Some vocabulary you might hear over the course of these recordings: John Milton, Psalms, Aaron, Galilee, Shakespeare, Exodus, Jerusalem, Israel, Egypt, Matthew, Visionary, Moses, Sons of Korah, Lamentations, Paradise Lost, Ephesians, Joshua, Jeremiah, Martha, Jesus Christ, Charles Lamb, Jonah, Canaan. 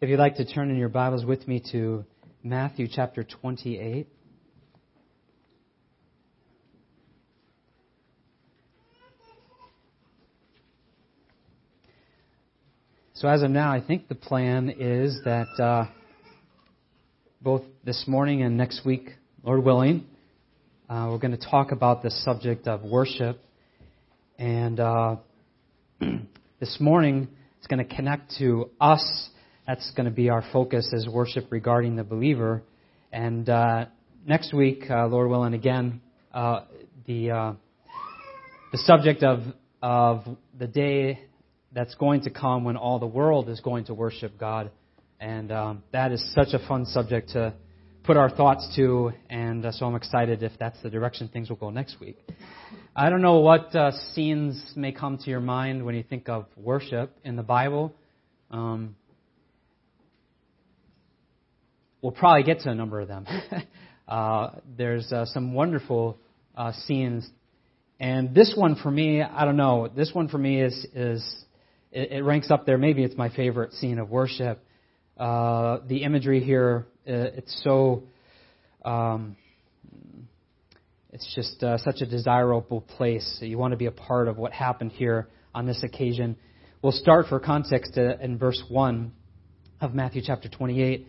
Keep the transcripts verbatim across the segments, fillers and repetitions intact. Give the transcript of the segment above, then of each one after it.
If you'd like to turn in your Bibles with me to Matthew chapter twenty-eight. So as of now, I think the plan is that uh, both this morning and next week, Lord willing, uh, we're going to talk about the subject of worship. And uh, this morning, it's going to connect to us. That's going to be our focus, is worship regarding the believer. And uh, next week, uh, Lord willing, again, uh, the uh, the subject of of the day that's going to come when all the world is going to worship God. And um, that is such a fun subject to put our thoughts to. And uh, so I'm excited if that's the direction things will go next week. I don't know what uh, scenes may come to your mind when you think of worship in the Bible. Um We'll probably get to a number of them. uh, there's uh, some wonderful uh, scenes. And this one for me, I don't know, this one for me is, is it, it ranks up there. Maybe it's my favorite scene of worship. Uh, the imagery here, it's so, um, it's just uh, such a desirable place. You want to be a part of what happened here on this occasion. We'll start for context uh, in verse one of Matthew chapter twenty-eight.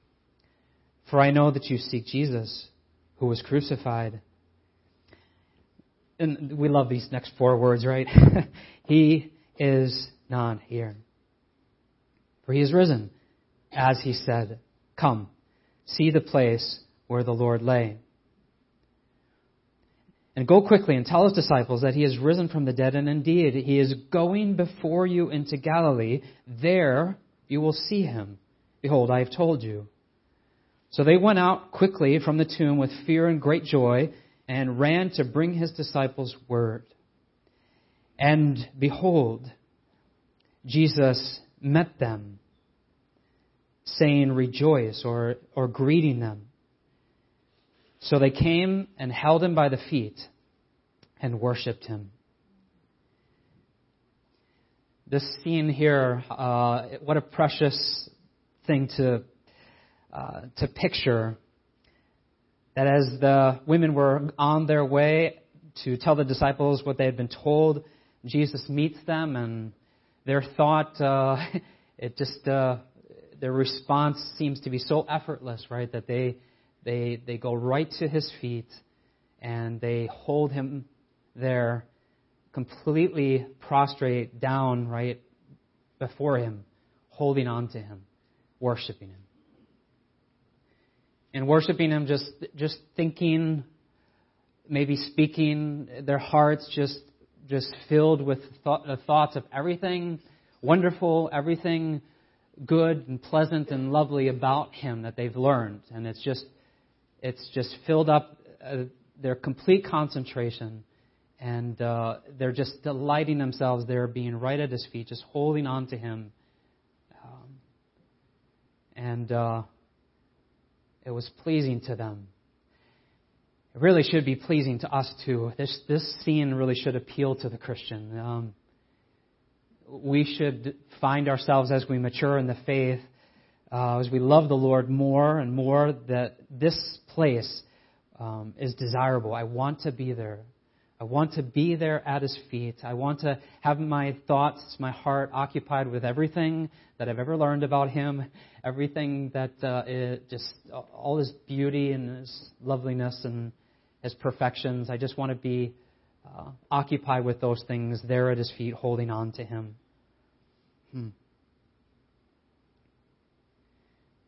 For I know that you seek Jesus, who was crucified.'" And we love these next four words, right? "He is not here. For he is risen, as he said. Come, see the place where the Lord lay. And go quickly and tell his disciples that he is risen from the dead, and indeed he is going before you into Galilee. There you will see him. Behold, I have told you." So they went out quickly from the tomb with fear and great joy, and ran to bring his disciples word. And behold, Jesus met them, saying, "Rejoice," or, or greeting them. So they came and held him by the feet and worshipped him. This scene here, uh, what a precious thing to Uh, to picture, that as the women were on their way to tell the disciples what they had been told, Jesus meets them, and their thought, uh, it just, uh, their response seems to be so effortless, right? That they, they, they go right to his feet, and they hold him there, completely prostrate down, right, before him, holding on to him, worshiping him. And worshiping him, just just thinking, maybe speaking, their hearts just just filled with th- the thoughts of everything wonderful, everything good and pleasant and lovely about him that they've learned. And it's just it's just filled up uh, their complete concentration, and uh, they're just delighting themselves there, being right at his feet, just holding on to him, um, and. Uh, It was pleasing to them. It really should be pleasing to us too. This this scene really should appeal to the Christian. Um, we should find ourselves, as we mature in the faith, uh, as we love the Lord more and more, that this place um, is desirable. I want to be there. I want to be there at his feet. I want to have my thoughts, my heart occupied with everything that I've ever learned about him, everything that uh, it just all his beauty and his loveliness and his perfections. I just want to be uh, occupied with those things there at his feet, holding on to him. Hmm.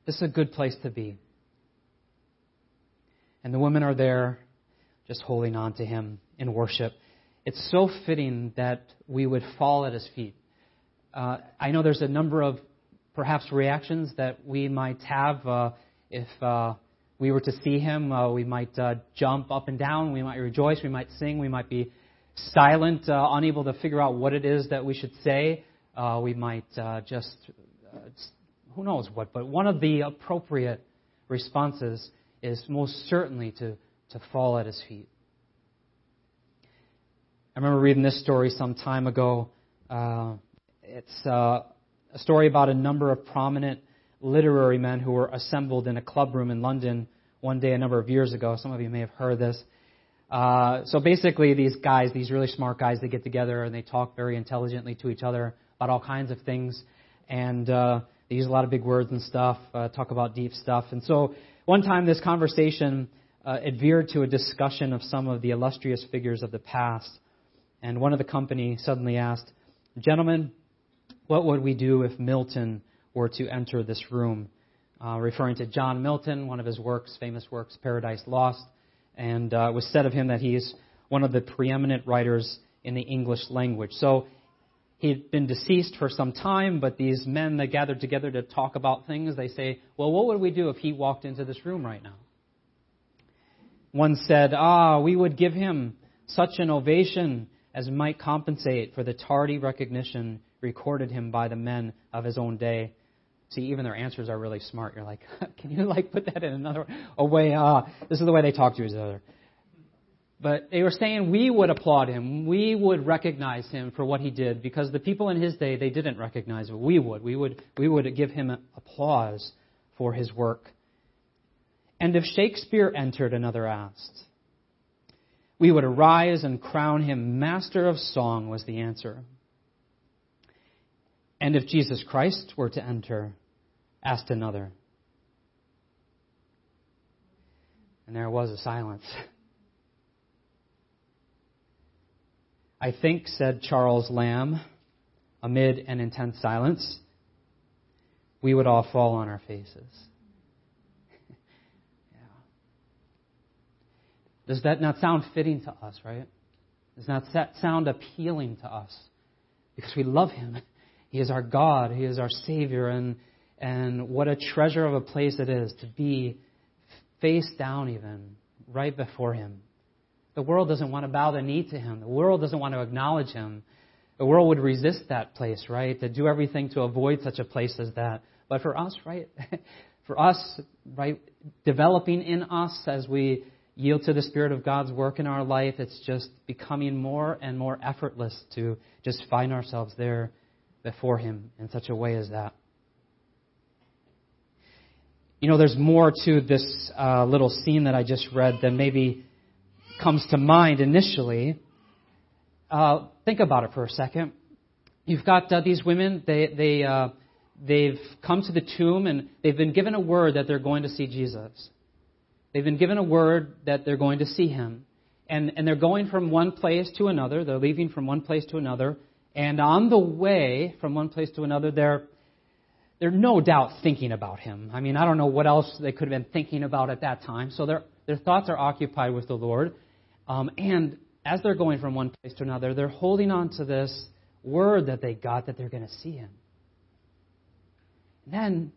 This is a good place to be. And the women are there just holding on to him in worship. It's so fitting that we would fall at his feet. Uh, I know there's a number of perhaps reactions that we might have uh, if uh, we were to see him. Uh, we might uh, jump up and down. We might rejoice. We might sing. We might be silent, uh, unable to figure out what it is that we should say. Uh, we might uh, just, uh, who knows what, but one of the appropriate responses is most certainly to, to fall at his feet. I remember reading this story some time ago. Uh, it's uh, a story about a number of prominent literary men who were assembled in a clubroom in London one day a number of years ago. Some of you may have heard this. Uh, so basically these guys, these really smart guys, they get together and they talk very intelligently to each other about all kinds of things. And uh, they use a lot of big words and stuff, uh, talk about deep stuff. And so one time this conversation uh, it veered to a discussion of some of the illustrious figures of the past. And one of the company suddenly asked, "Gentlemen, what would we do if Milton were to enter this room?" Uh, referring to John Milton, one of his works, famous works, Paradise Lost. And uh, it was said of him that he is one of the preeminent writers in the English language. So he had been deceased for some time, but these men that gathered together to talk about things, they say, "Well, what would we do if he walked into this room right now?" One said, "Ah, we would give him such an ovation as might compensate for the tardy recognition recorded him by the men of his own day." See, even their answers are really smart. You're like, can you like put that in another a way? Uh, this is the way they talk to each other. But they were saying we would applaud him. We would recognize him for what he did, because the people in his day, they didn't recognize him. We would. We would, we would give him applause for his work. "And if Shakespeare entered," another asked, "we would arise and crown him master of song," was the answer. "And if Jesus Christ were to enter," asked another. And there was a silence. "I think," said Charles Lamb, amid an intense silence, "we would all fall on our faces." Yeah. Does that not sound fitting to us, right? Does not that sound appealing to us? Because we love him. He is our God. He is our Savior. And and what a treasure of a place it is to be face down even, right before him. The world doesn't want to bow the knee to him. The world doesn't want to acknowledge him. The world would resist that place, right? To do everything to avoid such a place as that. But for us, right? For us, right? Developing in us as we yield to the Spirit of God's work in our life, it's just becoming more and more effortless to just find ourselves there before him in such a way as that. You know, there's more to this uh, little scene that I just read than maybe comes to mind initially. Uh, think about it for a second. You've got uh, these women, they, they, uh, they've come to the tomb and they've been given a word that they're going to see Jesus. They've been given a word that they're going to see him. And, and they're going from one place to another. They're leaving from one place to another. And on the way from one place to another, they're, they're no doubt thinking about him. I mean, I don't know what else they could have been thinking about at that time. So their their thoughts are occupied with the Lord. Um, and as they're going from one place to another, they're holding on to this word that they got that they're going to see him. And then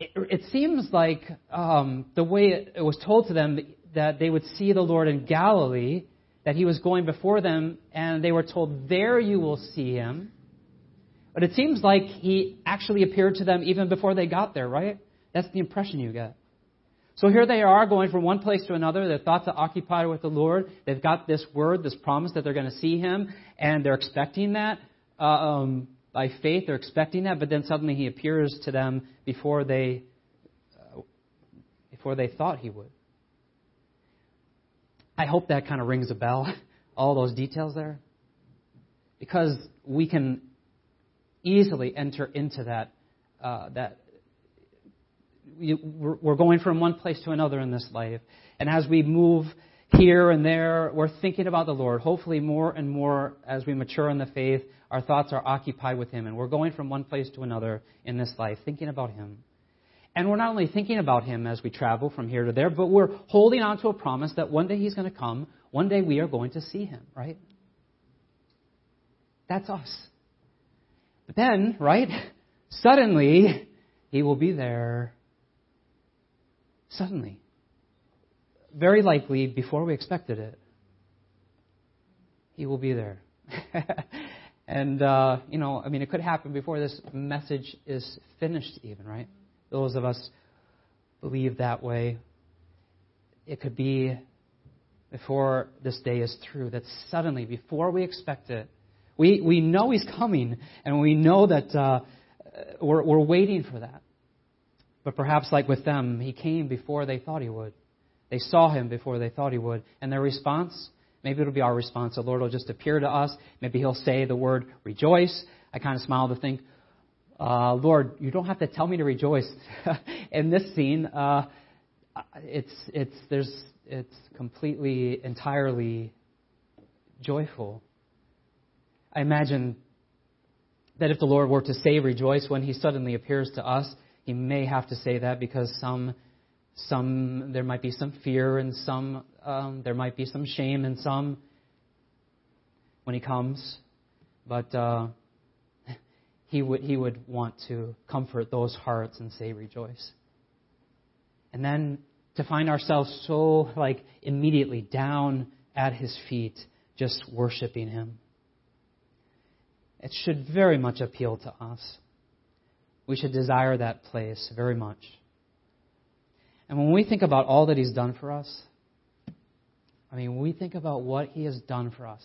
it, it seems like um, the way it, it was told to them that they would see the Lord in Galilee, that he was going before them, and they were told, "There you will see him." But it seems like he actually appeared to them even before they got there, right? That's the impression you get. So here they are going from one place to another. Their thoughts are occupied with the Lord. They've got this word, this promise that they're going to see him, and they're expecting that. Uh, um, by faith, they're expecting that, but then suddenly he appears to them before they, uh, before they thought he would. I hope that kind of rings a bell, all those details there, because we can easily enter into that. Uh, that you, we're, we're going from one place to another in this life, and as we move here and there, we're thinking about the Lord. Hopefully, more and more as we mature in the faith, our thoughts are occupied with him, and we're going from one place to another in this life, thinking about him. And we're not only thinking about him as we travel from here to there, but we're holding on to a promise that one day he's going to come. One day we are going to see him, right? That's us. But then, right, Suddenly, he will be there. Suddenly. Very likely before we expected it. He will be there. And, uh, you know, I mean, it could happen before this message is finished even, right? Those of us believe that way. It could be before this day is through, that suddenly, before we expect it, we, we know He's coming, and we know that uh, we're, we're waiting for that. But perhaps like with them, He came before they thought He would. They saw Him before they thought He would. And their response, maybe it'll be our response. The Lord will just appear to us. Maybe He'll say the word rejoice. I kind of smile to think, uh, Lord, you don't have to tell me to rejoice. In this scene, uh, it's it's there's it's completely, entirely joyful. I imagine that if the Lord were to say rejoice when He suddenly appears to us, He may have to say that because some some there might be some fear, and some um, there might be some shame, and some when He comes. But uh, he would he would want to comfort those hearts and say rejoice. And then to find ourselves so, like, immediately down at His feet, just worshiping Him. It should very much appeal to us. We should desire that place very much. And when we think about all that He's done for us, I mean, we think about what He has done for us.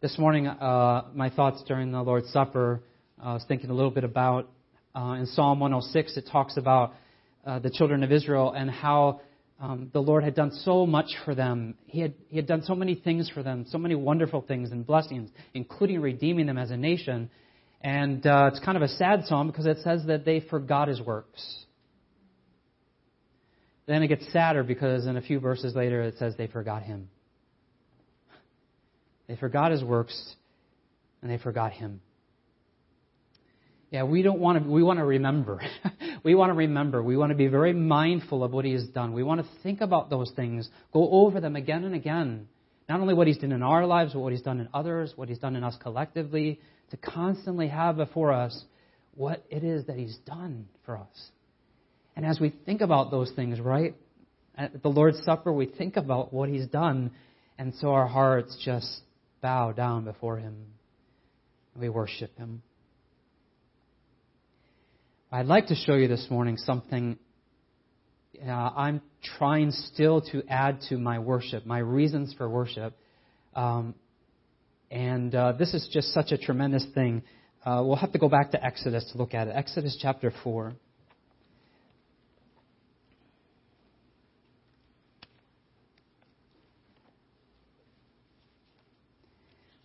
This morning, uh, my thoughts during the Lord's Supper, uh, I was thinking a little bit about, uh, in Psalm one oh six, it talks about Uh, the children of Israel and how um, the Lord had done so much for them. He had He had done so many things for them, so many wonderful things and blessings, including redeeming them as a nation. And uh, it's kind of a sad psalm because it says that they forgot His works. Then it gets sadder because in a few verses later it says they forgot Him. They forgot His works and they forgot Him. Yeah, we don't want to, we want to remember. We want to remember. We want to be very mindful of what He has done. We want to think about those things, go over them again and again. Not only what He's done in our lives, but what He's done in others, what He's done in us collectively, to constantly have before us what it is that He's done for us. And as we think about those things, right, at the Lord's Supper, we think about what He's done, and so our hearts just bow down before Him. We worship Him. I'd like to show you this morning something uh, I'm trying still to add to my worship, my reasons for worship. Um, and uh, this is just such a tremendous thing. Uh, we'll have to go back to Exodus to look at it. Exodus chapter four.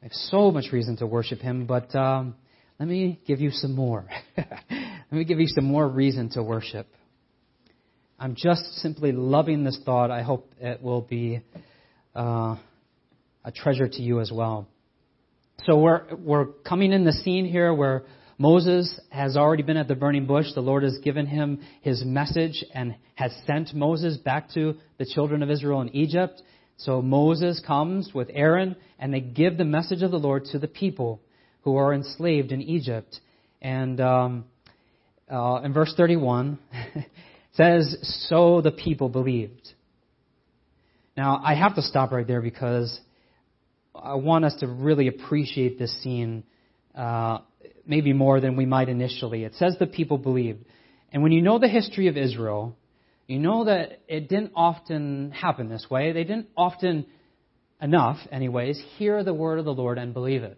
I have so much reason to worship Him, but um, let me give you some more. Let me give you some more reason to worship. I'm just simply loving this thought. I hope it will be uh, a treasure to you as well. So we're we're coming in the scene here where Moses has already been at the burning bush. The Lord has given him His message and has sent Moses back to the children of Israel in Egypt. So Moses comes with Aaron, and they give the message of the Lord to the people who are enslaved in Egypt. And Um, Uh, in verse thirty-one, it says, so the people believed. Now, I have to stop right there because I want us to really appreciate this scene uh, maybe more than we might initially. It says the people believed. And when you know the history of Israel, you know that it didn't often happen this way. They didn't often enough, anyways, hear the word of the Lord and believe it.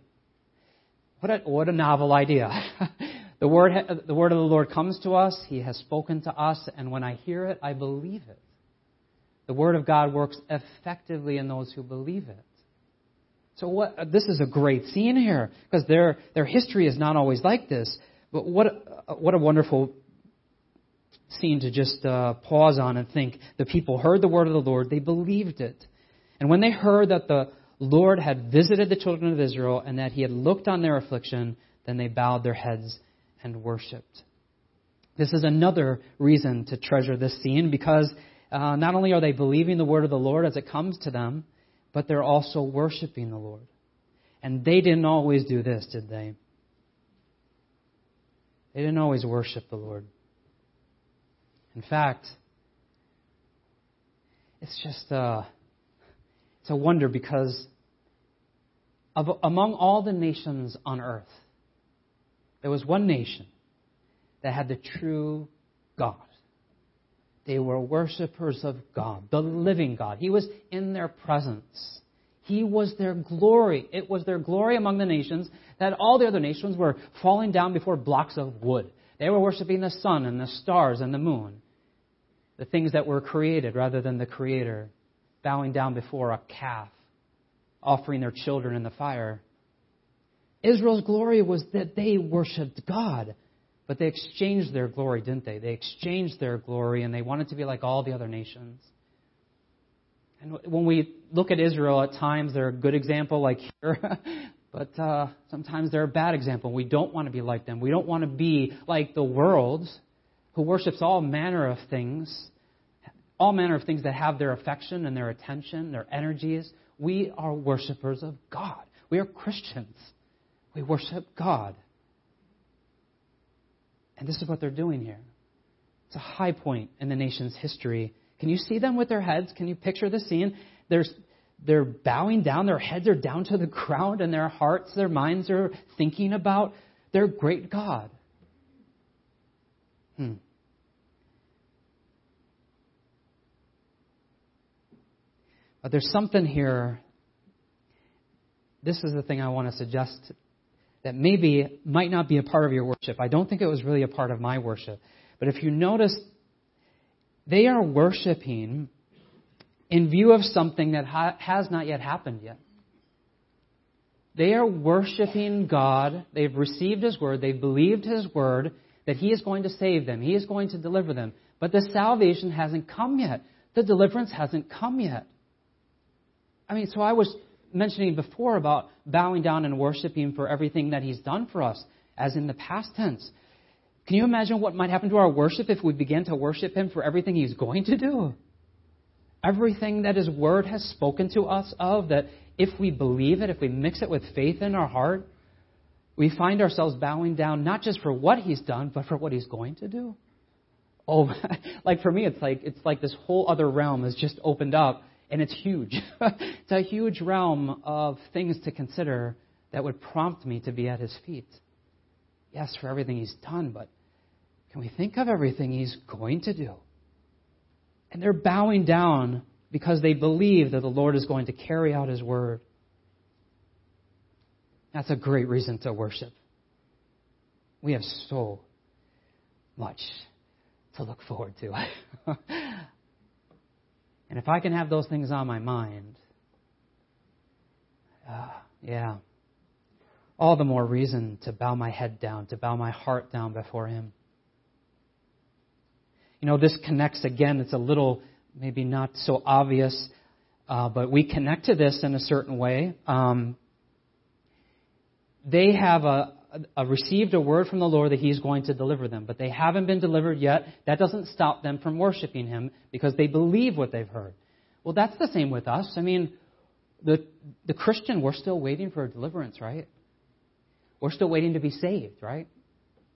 What a, what a novel idea. The word, the word of the Lord comes to us. He has spoken to us. And when I hear it, I believe it. The word of God works effectively in those who believe it. So what, this is a great scene here because their, their history is not always like this. But what, what a wonderful scene to just uh, pause on and think. The people heard the word of the Lord. They believed it. And when they heard that the Lord had visited the children of Israel and that He had looked on their affliction, then they bowed their heads and worshipped. This is another reason to treasure this scene because uh, not only are they believing the word of the Lord as it comes to them, but they're also worshiping the Lord. And they didn't always do this, did they? They didn't always worship the Lord. In fact, it's just uh, it's a wonder because of, among all the nations on earth, there was one nation that had the true God. They were worshipers of God, the living God. He was in their presence. He was their glory. It was their glory among the nations that all the other nations were falling down before blocks of wood. They were worshiping the sun and the stars and the moon, the things that were created rather than the Creator, bowing down before a calf, offering their children in the fire. Israel's glory was that they worshiped God, but they exchanged their glory, didn't they? They exchanged their glory, and they wanted to be like all the other nations. And when we look at Israel, at times they're a good example, like here, but uh, sometimes they're a bad example. We don't want to be like them. We don't want to be like the world, who worships all manner of things, all manner of things that have their affection and their attention, their energies. We are worshipers of God. We are Christians. We worship God. And this is what they're doing here. It's a high point in the nation's history. Can you see them with their heads? Can you picture the scene? They're, they're bowing down. Their heads are down to the ground, and their hearts, their minds are thinking about their great God. Hmm. But there's something here. This is the thing I want to suggest that maybe might not be a part of your worship. I don't think it was really a part of my worship. But if you notice, they are worshiping in view of something that ha- has not yet happened yet. They are worshiping God. They've received His word. They've believed His word that He is going to save them. He is going to deliver them. But the salvation hasn't come yet. The deliverance hasn't come yet. I mean, so I was mentioning before about bowing down and worshiping for everything that He's done for us, as in the past tense. Can you imagine what might happen to our worship if we began to worship Him for everything He's going to do? Everything that His word has spoken to us of, that if we believe it, if we mix it with faith in our heart, we find ourselves bowing down not just for what He's done, but for what He's going to do. Oh, like for me, it's like it's like this whole other realm has just opened up, and it's huge. It's a huge realm of things to consider that would prompt me to be at His feet. Yes, for everything He's done, but can we think of everything He's going to do? And they're bowing down because they believe that the Lord is going to carry out His word. That's a great reason to worship. We have so much to look forward to. And if I can have those things on my mind, uh, yeah, all the more reason to bow my head down, to bow my heart down before Him. You know, this connects again. It's a little maybe not so obvious, uh, but we connect to this in a certain way. Um, they have a, a received a word from the Lord that He's going to deliver them, but they haven't been delivered yet. That doesn't stop them from worshiping Him because they believe what they've heard. Well, that's the same with us. I mean, the the Christian, we're still waiting for deliverance, right? We're still waiting to be saved, right?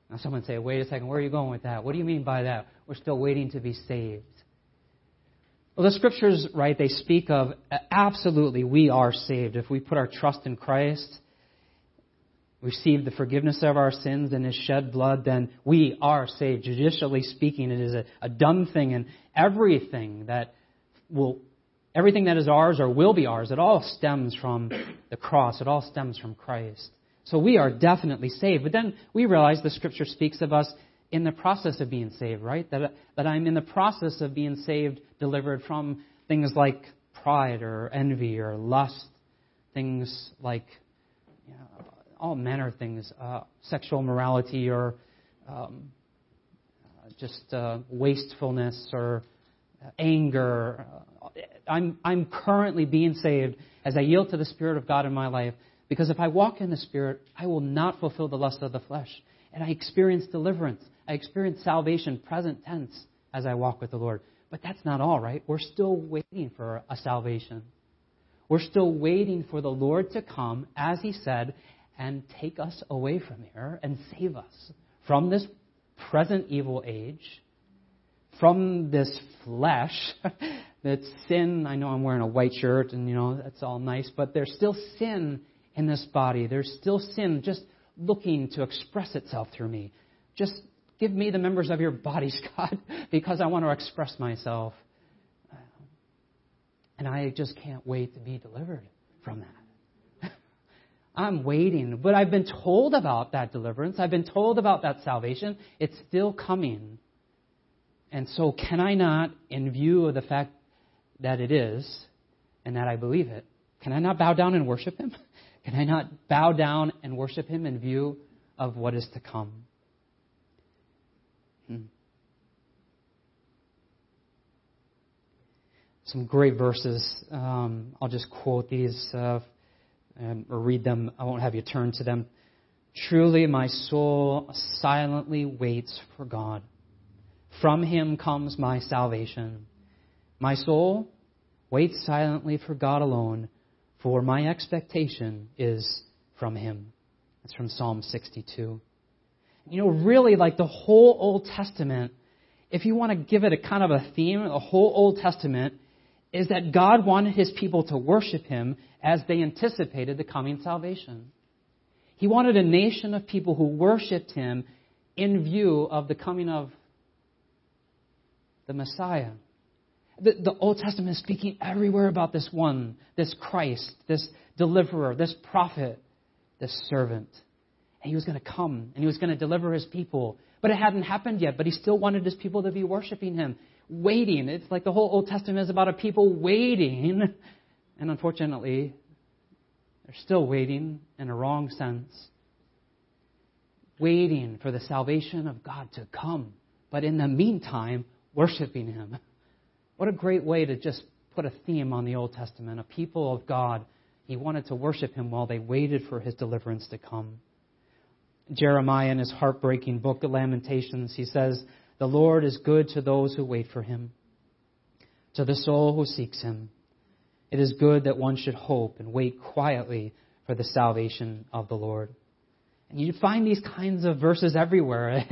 Now someone say, wait a second, where are you going with that? What do you mean by that? We're still waiting to be saved. Well, the Scriptures, right, they speak of absolutely we are saved. If we put our trust in Christ, receive the forgiveness of our sins in His shed blood, then we are saved. Judicially speaking, it is a, a done thing, and everything that will, everything that is ours or will be ours, it all stems from the cross. It all stems from Christ. So we are definitely saved. But then we realize the Scripture speaks of us in the process of being saved, right? That, that I'm in the process of being saved, delivered from things like pride or envy or lust, things like you know, all manner of things, uh, sexual morality or um, just uh, wastefulness or anger. I'm, I'm currently being saved as I yield to the Spirit of God in my life. Because if I walk in the Spirit, I will not fulfill the lust of the flesh. And I experience deliverance. I experience salvation, present tense, as I walk with the Lord. But that's not all, right? We're still waiting for a salvation. We're still waiting for the Lord to come, as He said, and take us away from here and save us from this present evil age, from this flesh, that sin. I know I'm wearing a white shirt and, you know, that's all nice, but there's still sin in this body. There's still sin just looking to express itself through me. Just give me the members of your bodies, God, because I want to express myself. And I just can't wait to be delivered from that. I'm waiting. But I've been told about that deliverance. I've been told about that salvation. It's still coming. And so can I not, in view of the fact that it is and that I believe it, can I not bow down and worship Him? Can I not bow down and worship Him in view of what is to come? Hmm. Some great verses. Um, I'll just quote these uh, um, or read them. I won't have you turn to them. Truly, my soul silently waits for God. From Him comes my salvation. My soul waits silently for God alone, for my expectation is from Him. That's from Psalm sixty-two. You know, really, like the whole Old Testament, if you want to give it a kind of a theme, the whole Old Testament is that God wanted His people to worship Him as they anticipated the coming salvation. He wanted a nation of people who worshiped Him in view of the coming of the Messiah. The, the Old Testament is speaking everywhere about this one, this Christ, this deliverer, this prophet, this servant. And He was going to come, and He was going to deliver His people. But it hadn't happened yet, but He still wanted His people to be worshiping Him, waiting. It's like the whole Old Testament is about a people waiting. And unfortunately, they're still waiting in a wrong sense. Waiting for the salvation of God to come. But in the meantime, worshiping Him. What a great way to just put a theme on the Old Testament. A people of God, He wanted to worship Him while they waited for His deliverance to come. Jeremiah, in his heartbreaking book of Lamentations, he says, "The Lord is good to those who wait for Him, to the soul who seeks Him. It is good that one should hope and wait quietly for the salvation of the Lord." And you find these kinds of verses everywhere.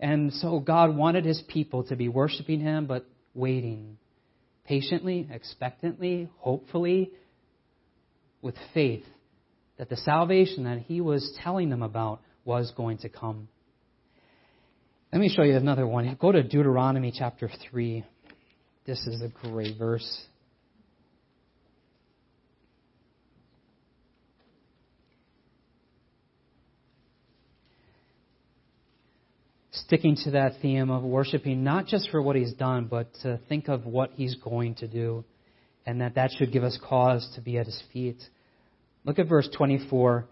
And so God wanted His people to be worshiping Him, but waiting patiently, expectantly, hopefully, with faith that the salvation that He was telling them about was going to come. Let me show you another one. Go to Deuteronomy chapter three. This is a great verse. Sticking to that theme of worshiping, not just for what He's done, but to think of what He's going to do, and that that should give us cause to be at His feet. Look at verse twenty-four.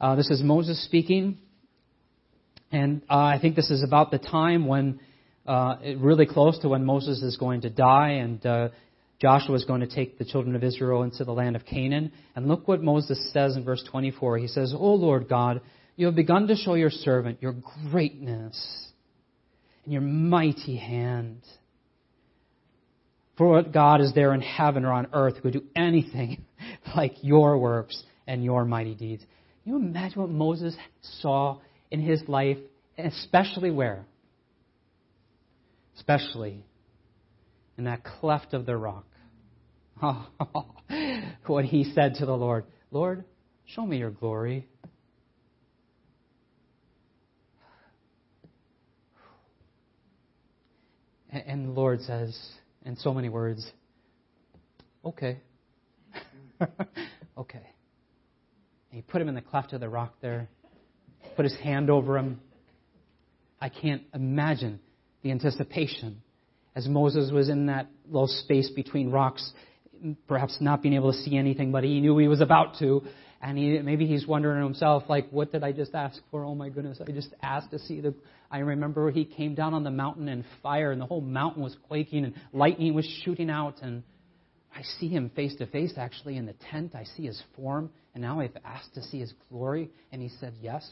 Uh, this is Moses speaking, and uh, I think this is about the time when, uh, really close to when Moses is going to die, and uh, Joshua is going to take the children of Israel into the land of Canaan. And look what Moses says in verse twenty-four. He says, "O Lord God, You have begun to show Your servant Your greatness and Your mighty hand. For what God is there in heaven or on earth who would do anything like Your works and Your mighty deeds?" Can you imagine what Moses saw in his life, especially where? Especially in that cleft of the rock. What he said to the Lord, "Lord, show me Your glory." And the Lord says, in so many words, "Okay." Okay. And He put him in the cleft of the rock there, put His hand over him. I can't imagine the anticipation as Moses was in that little space between rocks, perhaps not being able to see anything, but he knew he was about to. And he, maybe he's wondering to himself, like, what did I just ask for? Oh, my goodness, I just asked to see the... I remember He came down on the mountain and fire, and the whole mountain was quaking, and lightning was shooting out. And I see Him face to face, actually, in the tent. I see His form, and now I've asked to see His glory. And He said yes.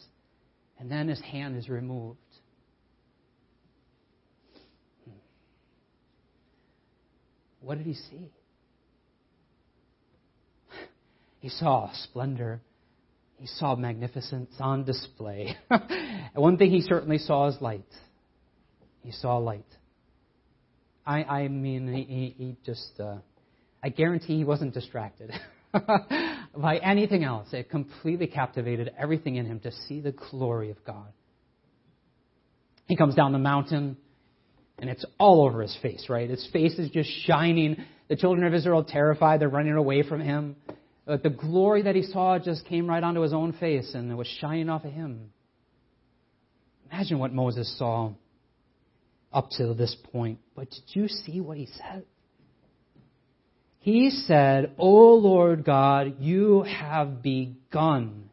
And then His hand is removed. What did he see? He saw splendor He saw magnificence on display. And one thing he certainly saw is light. He saw light. I, I mean, he, he just, uh, I guarantee he wasn't distracted by anything else. It completely captivated everything in him to see the glory of God. He comes down the mountain, and it's all over his face, right? His face is just shining. The children of Israel are terrified. They're running away from him. But the glory that he saw just came right onto his own face, and it was shining off of him. Imagine what Moses saw up to this point. But did you see what he said? He said, "O Lord God, you have begun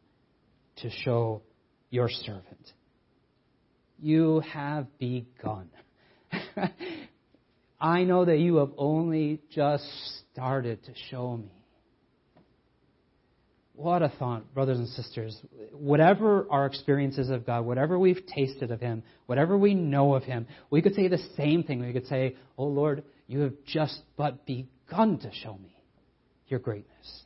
to show your servant." You have begun. I know that you have only just started to show me. What a thought, brothers and sisters. Whatever our experiences of God, whatever we've tasted of Him, whatever we know of Him, we could say the same thing. We could say, "Oh Lord, you have just but begun to show me your greatness."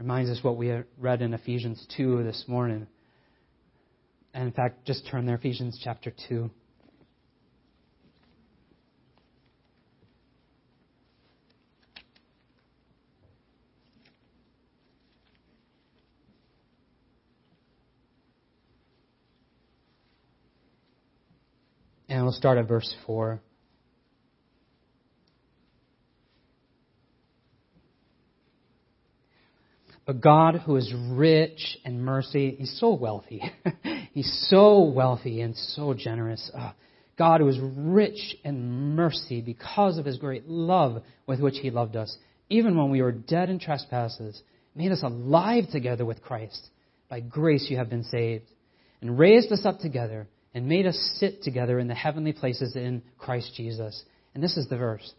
Reminds us what we read in Ephesians two this morning. And in fact, just turn there, Ephesians chapter two. And we'll start at verse four. But God, who is rich in mercy, He's so wealthy. He's so wealthy and so generous. Oh, God, who is rich in mercy because of His great love with which He loved us, even when we were dead in trespasses, made us alive together with Christ. By grace you have been saved, and raised us up together, and made us sit together in the heavenly places in Christ Jesus. And this is the verse.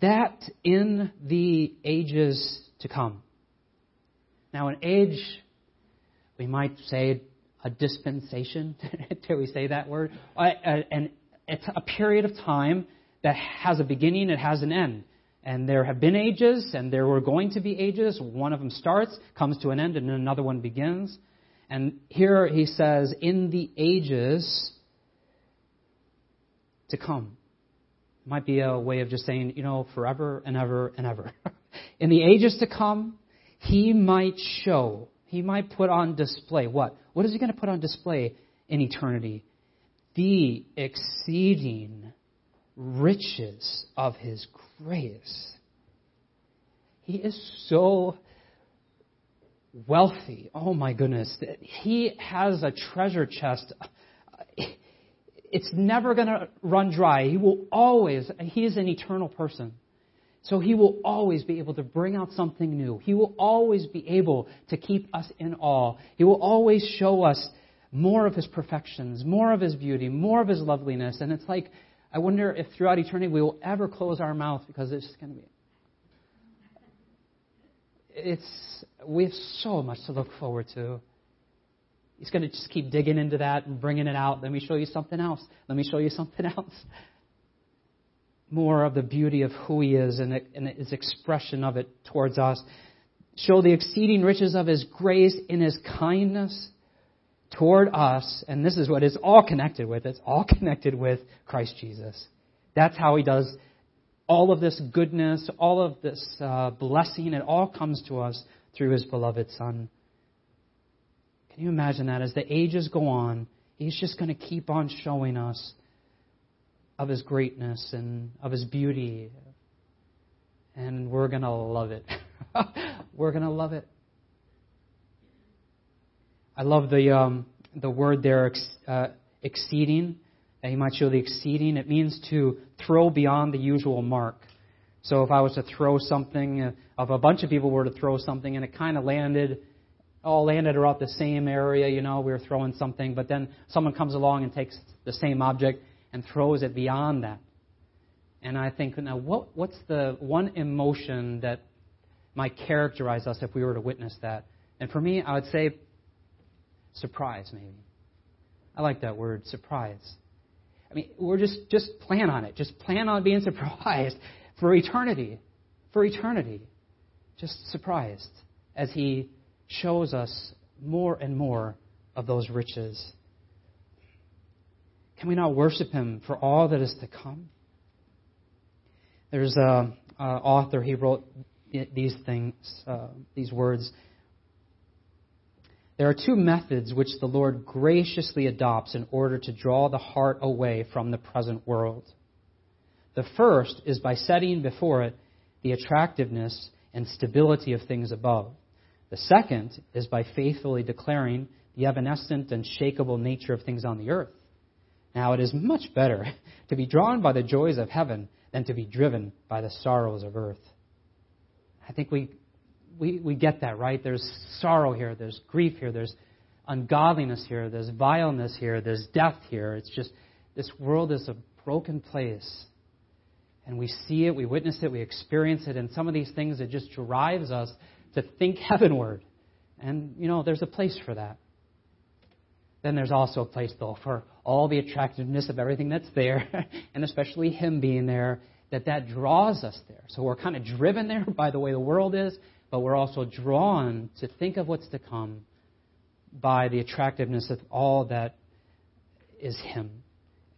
That in the ages to come. Now, an age, we might say a dispensation. Did we say that word? And it's a period of time that has a beginning, it has an end. And there have been ages, and there were going to be ages. One of them starts, comes to an end, and another one begins. And here he says, in the ages to come. Might be a way of just saying, you know, forever and ever and ever. In the ages to come, he might show, he might put on display what? What is he going to put on display in eternity? The exceeding riches of his grace. He is so wealthy. Oh my goodness. He has a treasure chest. It's never going to run dry. He will always, he is an eternal person. So he will always be able to bring out something new. He will always be able to keep us in awe. He will always show us more of his perfections, more of his beauty, more of his loveliness. And it's like, I wonder if throughout eternity we will ever close our mouth, because it's just going to be... It's we have so much to look forward to. He's going to just keep digging into that and bringing it out. Let me show you something else. Let me show you something else. More of the beauty of who he is and, it, and his expression of it towards us. Show the exceeding riches of his grace in his kindness toward us. And this is what it's all connected with. It's all connected with Christ Jesus. That's how he does all of this goodness, all of this uh, blessing. It all comes to us through his beloved Son. Can you imagine that? As the ages go on, he's just going to keep on showing us of his greatness and of his beauty. And we're going to love it. We're going to love it. I love the um, the word there, ex- uh, exceeding. That he might show the exceeding. It means to throw beyond the usual mark. So if I was to throw something, if a bunch of people were to throw something and it kind of landed, all landed around the same area, you know, we were throwing something, but then someone comes along and takes the same object and throws it beyond that. And I think, now, what, what's the one emotion that might characterize us if we were to witness that? And for me, I would say surprise, maybe. I like that word, surprise. I mean, we're just, just plan on it. Just plan on being surprised for eternity. for eternity, just surprised as he shows us more and more of those riches. Can we not worship him for all that is to come? There's an author, he wrote these things, uh, these words. There are two methods which the Lord graciously adopts in order to draw the heart away from the present world. The first is by setting before it the attractiveness and stability of things above. The second is by faithfully declaring the evanescent and shakeable nature of things on the earth. Now, it is much better to be drawn by the joys of heaven than to be driven by the sorrows of earth. I think we we, we get that, right? There's sorrow here. There's grief here. There's ungodliness here. There's vileness here. There's death here. It's just this world is a broken place. And we see it, we witness it, we experience it. And some of these things, it just drives us to think heavenward. And, you know, there's a place for that. Then there's also a place, though, for all the attractiveness of everything that's there, and especially him being there, that that draws us there. So we're kind of driven there by the way the world is, but we're also drawn to think of what's to come by the attractiveness of all that is him.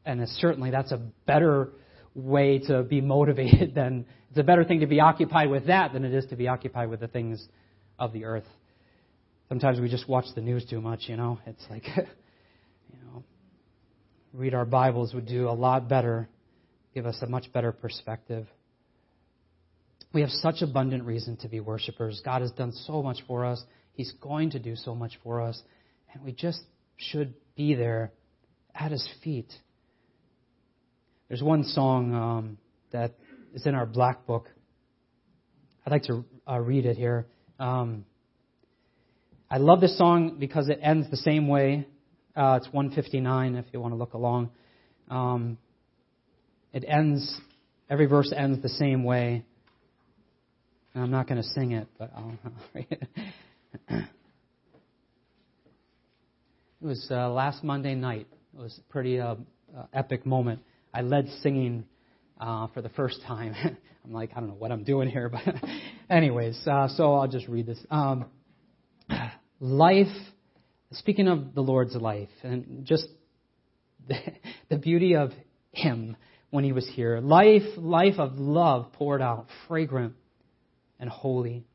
And certainly that's a better way to be motivated than, it's a better thing to be occupied with that than it is to be occupied with the things of the earth. Sometimes we just watch the news too much, you know. It's like, you know, read our Bibles would do a lot better, give us a much better perspective. We have such abundant reason to be worshipers. God has done so much for us. He's going to do so much for us. And we just should be there at his feet. There's one song um, that is in our black book. I'd like to uh, read it here. Um, I love this song because it ends the same way. Uh, it's one fifty-nine if you want to look along. Um, it ends, every verse ends the same way. And I'm not going to sing it, but I'll read it. It was uh, last Monday night. It was a pretty uh, uh, epic moment. I led singing uh, for the first time. I'm like, I don't know what I'm doing here, but anyways, uh, so I'll just read this. Um, life, speaking of the Lord's life, and just the, the beauty of him when he was here. Life, life of love poured out, fragrant and holy.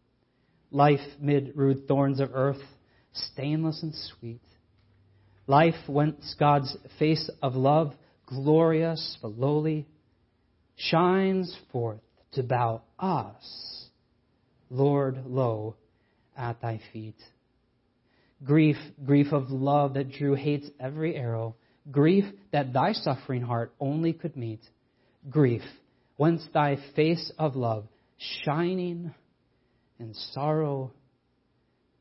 Life mid rude thorns of earth, stainless and sweet. Life whence God's face of love, glorious but lowly, shines forth to bow us, Lord, low at thy feet. Grief, grief of love that drew hate's every arrow, grief that thy suffering heart only could meet, grief whence thy face of love, shining in sorrow,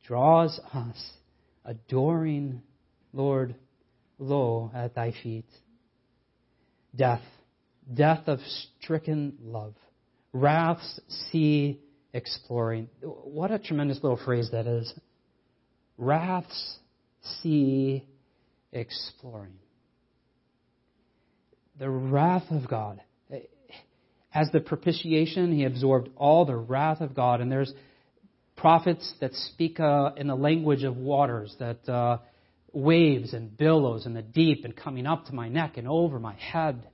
draws us, adoring, Lord, low at thy feet. Death, death of stricken love, wrath's sea exploring. What a tremendous little phrase that is. Wrath's sea exploring. The wrath of God. As the propitiation, he absorbed all the wrath of God. And there's prophets that speak uh, in the language of waters, that uh, waves and billows and the deep and coming up to my neck and over my head.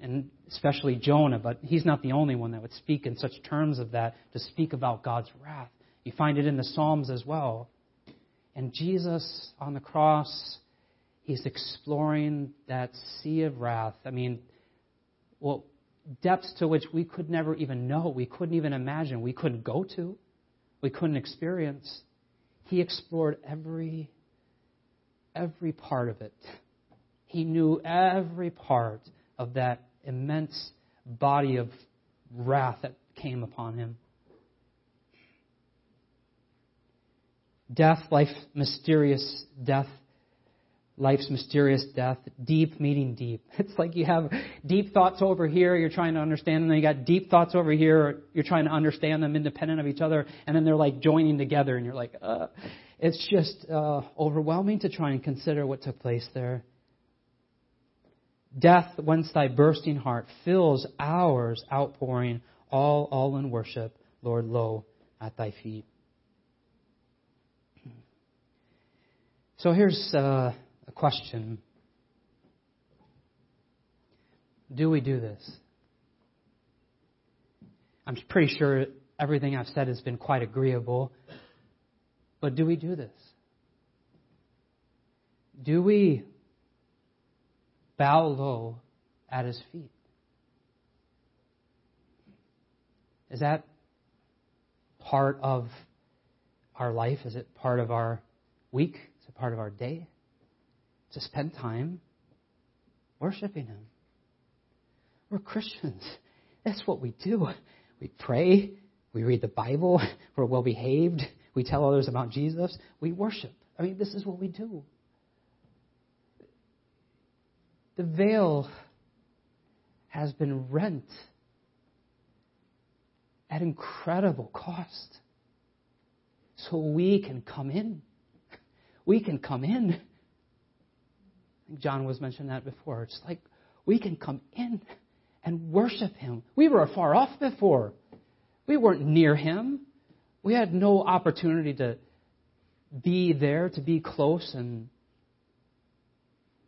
And especially Jonah, but he's not the only one that would speak in such terms of that, to speak about God's wrath. You find it in the Psalms as well. And Jesus on the cross, he's exploring that sea of wrath. I mean, well, depths to which we could never even know, we couldn't even imagine, we couldn't go to, we couldn't experience. He explored every Every part of it. He knew every part of that immense body of wrath that came upon him. Death, life, mysterious death. Life's mysterious death. Deep meeting deep. It's like you have deep thoughts over here, you're trying to understand them. Then you got deep thoughts over here, you're trying to understand them independent of each other. And then they're like joining together and you're like, uh. It's just uh, overwhelming to try and consider what took place there. Death, whence thy bursting heart fills ours, outpouring all, all in worship, Lord, lo, at thy feet. So here's uh, a question. Do we do this? I'm pretty sure everything I've said has been quite agreeable, but do we do this? Do we bow low at his feet? Is that part of our life? Is it part of our week? Is it part of our day? To spend time worshiping him. We're Christians. That's what we do. We pray. We read the Bible. We're well-behaved. We tell others about Jesus. We worship. I mean, this is what we do. The veil has been rent at incredible cost. So we can come in. We can come in. I think John was mentioning that before. It's like we can come in and worship him. We were far off before. We weren't near him. We had no opportunity to be there, to be close. And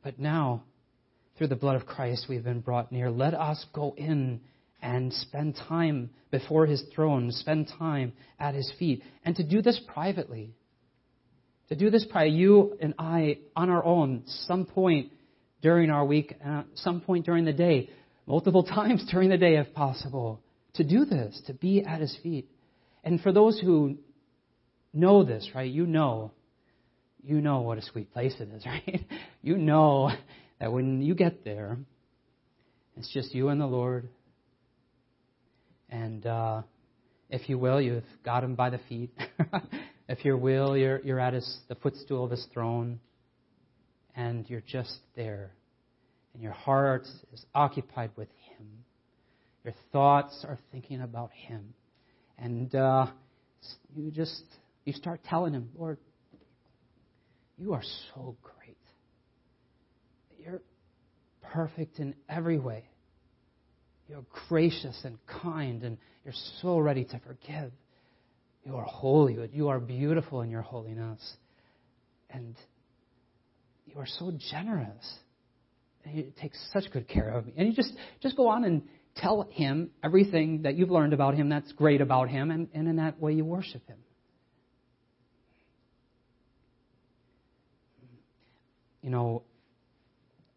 but now, through the blood of Christ, we've been brought near. Let us go in and spend time before his throne, spend time at his feet. And to do this privately. To do this privately, you and I, on our own, some point during our week, uh, some point during the day, multiple times during the day if possible, to do this, to be at his feet. And for those who know this, right, you know, you know what a sweet place it is, right? You know that when you get there, it's just you and the Lord. And uh, if you will, you've got him by the feet. If you will, you're you're at his the footstool of his throne, and you're just there. And your heart is occupied with him. Your thoughts are thinking about him. And uh, you just you start telling him, Lord, you are so great. You're perfect in every way. You're gracious and kind, and you're so ready to forgive. You are holy. You are beautiful in your holiness. And you are so generous. And you take such good care of me. And you just, just go on and tell him everything that you've learned about him that's great about him, and, and in that way you worship him. You know,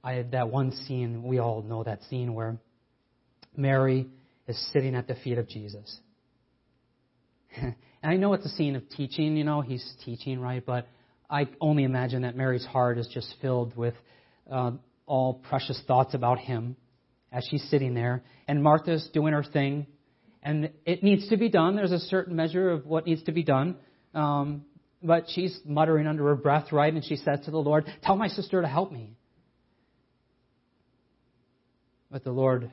I had that one scene, we all know that scene, where Mary is sitting at the feet of Jesus. And I know it's a scene of teaching, you know, he's teaching, right? But I only imagine that Mary's heart is just filled with uh, all precious thoughts about him as she's sitting there. And Martha's doing her thing. And it needs to be done. There's a certain measure of what needs to be done. Um, but she's muttering under her breath, right? And she says to the Lord, tell my sister to help me. But the Lord,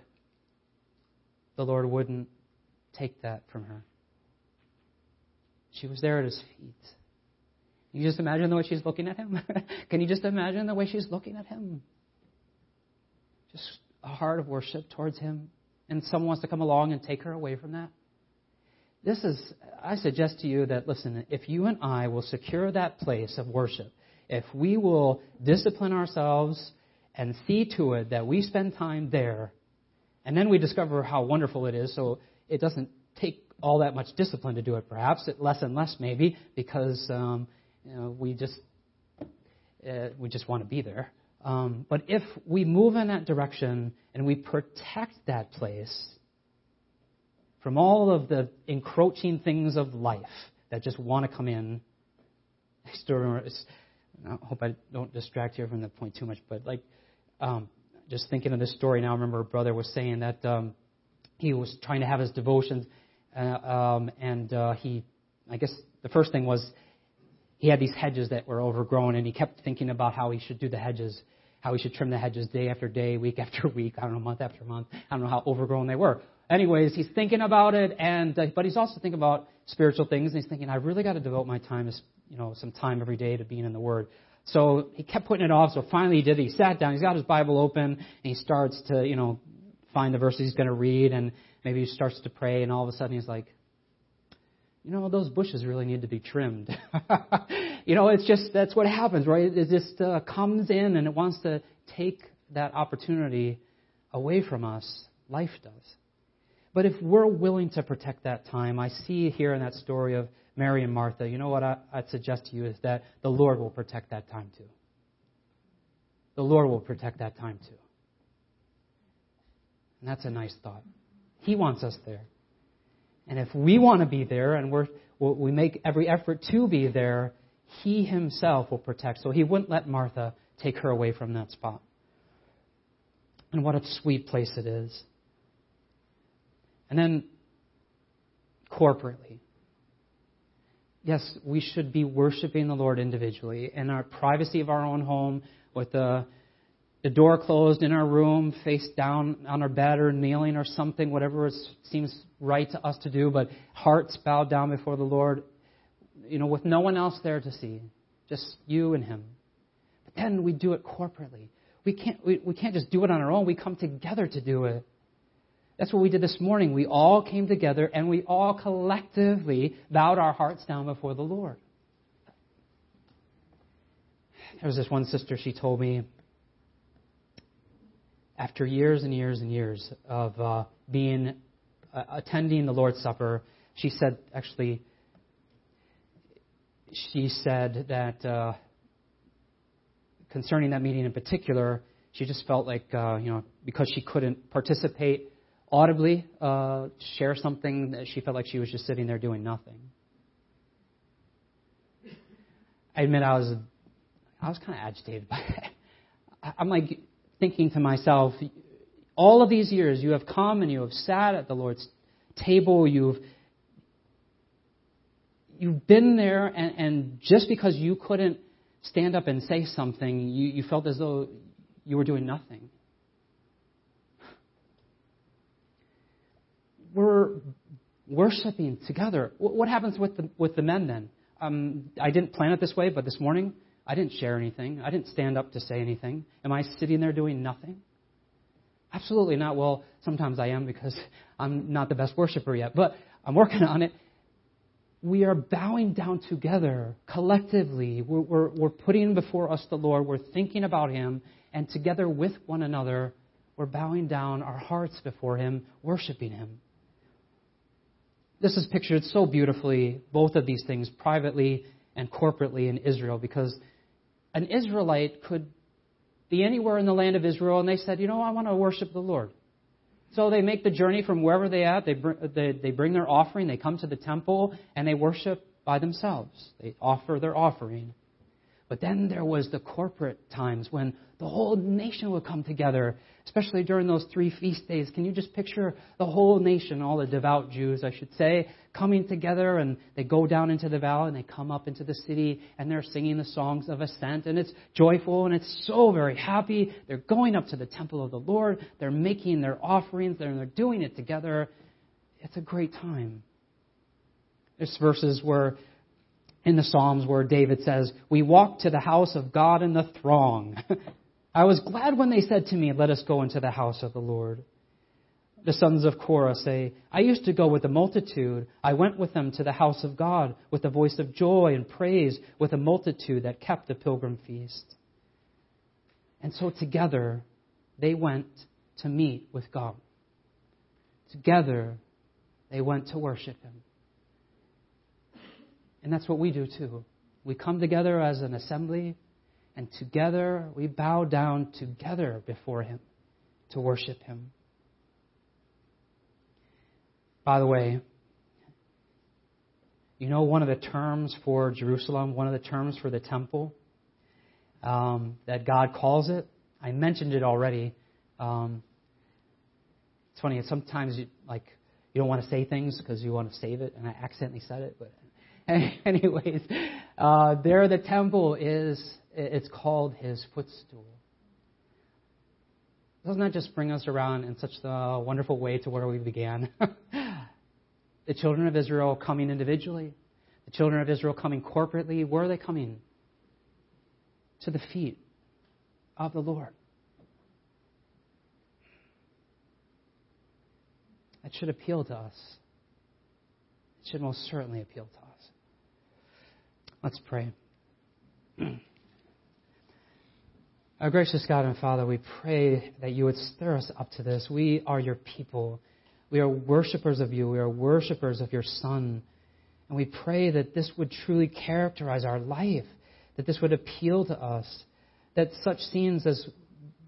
the Lord wouldn't take that from her. She was there at his feet. Can you just imagine the way she's looking at him? Can you just imagine the way she's looking at him? Just a heart of worship towards him. And someone wants to come along and take her away from that. This is, I suggest to you that, listen, if you and I will secure that place of worship, if we will discipline ourselves and see to it that we spend time there, and then we discover how wonderful it is, so it doesn't take all that much discipline to do it, perhaps, it less and less maybe, because um, you know, we just uh, we just want to be there. Um, but if we move in that direction and we protect that place from all of the encroaching things of life that just want to come in, I still remember, I hope I don't distract here from the point too much, but like, Um, just thinking of this story now, I remember a brother was saying that um, he was trying to have his devotions, uh, um, and uh, he, I guess the first thing was he had these hedges that were overgrown, and he kept thinking about how he should do the hedges, how he should trim the hedges day after day, week after week, I don't know, month after month, I don't know how overgrown they were. Anyways, he's thinking about it, and uh, but he's also thinking about spiritual things, and he's thinking, I really got to devote my time, you know, some time every day to being in the Word. So he kept putting it off, so finally he did it. He sat down, he's got his Bible open, and he starts to, you know, find the verses he's going to read, and Maybe he starts to pray, and all of a sudden he's like, you know, those bushes really need to be trimmed. You know, it's just, that's what happens, right? It just uh, comes in, and it wants to take that opportunity away from us. Life does. But if we're willing to protect that time, I see here in that story of Mary and Martha, you know what I, I'd suggest to you is that the Lord will protect that time too. The Lord will protect that time too. And that's a nice thought. He wants us there. And if we want to be there and we're, we make every effort to be there, He Himself will protect. So He wouldn't let Martha take her away from that spot. And what a sweet place it is. And then, corporately. Yes, we should be worshiping the Lord individually in our privacy of our own home, with the, the door closed in our room, face down on our bed or kneeling or something, whatever it seems right to us to do, but hearts bowed down before the Lord, you know, with no one else there to see, just you and Him. But then we do it corporately. We can't, we, we can't just do it on our own. We come together to do it. That's what we did this morning. We all came together and we all collectively bowed our hearts down before the Lord. There was this one sister, she told me, after years and years and years of uh, being uh, attending the Lord's Supper, she said, actually, she said that uh, concerning that meeting in particular, she just felt like, uh, you know, because she couldn't participate audibly, uh, share something, that she felt like she was just sitting there doing nothing. I admit I was... I was kind of agitated by it. I'm like thinking to myself, all of these years you have come and you have sat at the Lord's table. You've you've been there, and, and just because you couldn't stand up and say something, you, you felt as though you were doing nothing. We're worshiping together. What happens with the with the men then? Um, I didn't plan it this way, but this morning, I didn't share anything. I didn't stand up to say anything. Am I sitting there doing nothing? Absolutely not. Well, sometimes I am because I'm not the best worshiper yet, but I'm working on it. We are bowing down together collectively. We're, we're, we're putting before us the Lord. We're thinking about Him. And together with one another, we're bowing down our hearts before Him, worshiping Him. This is pictured so beautifully, both of these things, privately and corporately in Israel, because an Israelite could be anywhere in the land of Israel, and they said, you know, I want to worship the Lord. So they make the journey from wherever they are. They bring, they, they bring their offering. They come to the temple, and they worship by themselves. They offer their offering. But then there was the corporate times when the whole nation would come together, especially during those three feast days. Can you just picture the whole nation, all the devout Jews, I should say, coming together, and they go down into the valley and they come up into the city and they're singing the songs of ascent, and it's joyful and it's so very happy. They're going up to the temple of the Lord. They're making their offerings. They're, they're doing it together. It's a great time. There's verses where in the Psalms where David says, we walked to the house of God in the throng. I was glad when they said to me, let us go into the house of the Lord. The sons of Korah say, I used to go with the multitude. I went with them to the house of God with the voice of joy and praise, with a multitude that kept the pilgrim feast. And so together they went to meet with God. Together they went to worship Him. And that's what we do too. We come together as an assembly, and together we bow down together before Him to worship Him. By the way, you know one of the terms for Jerusalem, one of the terms for the temple um, that God calls it? I mentioned it already. Um, it's funny, sometimes you, like, you don't want to say things because you want to save it, and I accidentally said it, but anyways, uh, there the temple is, it's called His footstool. Doesn't that just bring us around in such a wonderful way to where we began? The children of Israel coming individually, the children of Israel coming corporately. Where are they coming? To the feet of the Lord. I That should appeal to us. It should most certainly appeal to us. Let's pray. Our gracious God and Father, we pray that you would stir us up to this. We are your people. We are worshipers of you. We are worshipers of your Son. And we pray that this would truly characterize our life, that this would appeal to us, that such scenes as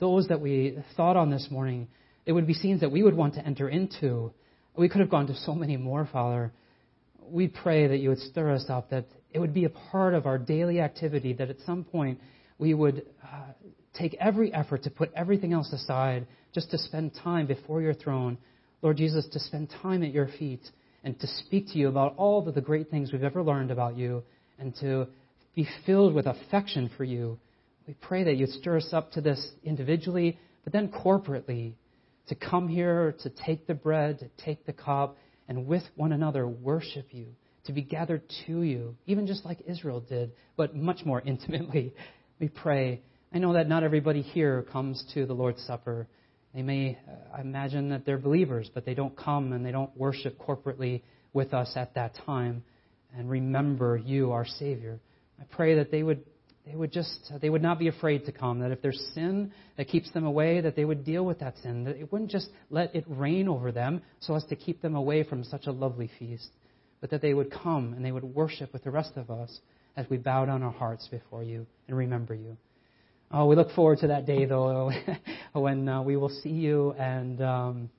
those that we thought on this morning, it would be scenes that we would want to enter into. We could have gone to so many more, Father. We pray that you would stir us up, that it would be a part of our daily activity, that at some point we would uh, take every effort to put everything else aside just to spend time before your throne, Lord Jesus, to spend time at your feet and to speak to you about all of the great things we've ever learned about you and to be filled with affection for you. We pray that you'd stir us up to this individually, but then corporately, to come here, to take the bread, to take the cup, and with one another worship you, to be gathered to you, even just like Israel did, but much more intimately, we pray. I know that not everybody here comes to the Lord's Supper. They may, I imagine that they're believers, but they don't come and they don't worship corporately with us at that time and remember you, our Savior. I pray that they would They would just, they would not be afraid to come, that if there's sin that keeps them away, that they would deal with that sin, that it wouldn't just let it reign over them so as to keep them away from such a lovely feast, but that they would come and they would worship with the rest of us as we bow down our hearts before you and remember you. Oh, we look forward to that day, though, when uh, we will see you, and um,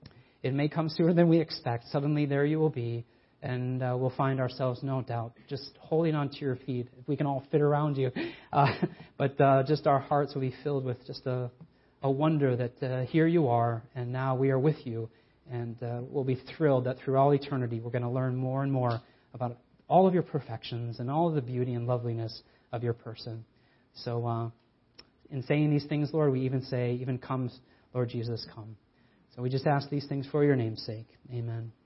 it may come sooner than we expect. Suddenly there you will be. And uh, we'll find ourselves, no doubt, just holding on to your feet. If we can all fit around you. Uh, but uh, just our hearts will be filled with just a, a wonder that uh, here you are, and now we are with you. And uh, we'll be thrilled that through all eternity we're going to learn more and more about all of your perfections and all of the beauty and loveliness of your person. So uh, in saying these things, Lord, we even say, even come, Lord Jesus, come. So we just ask these things for your name's sake. Amen.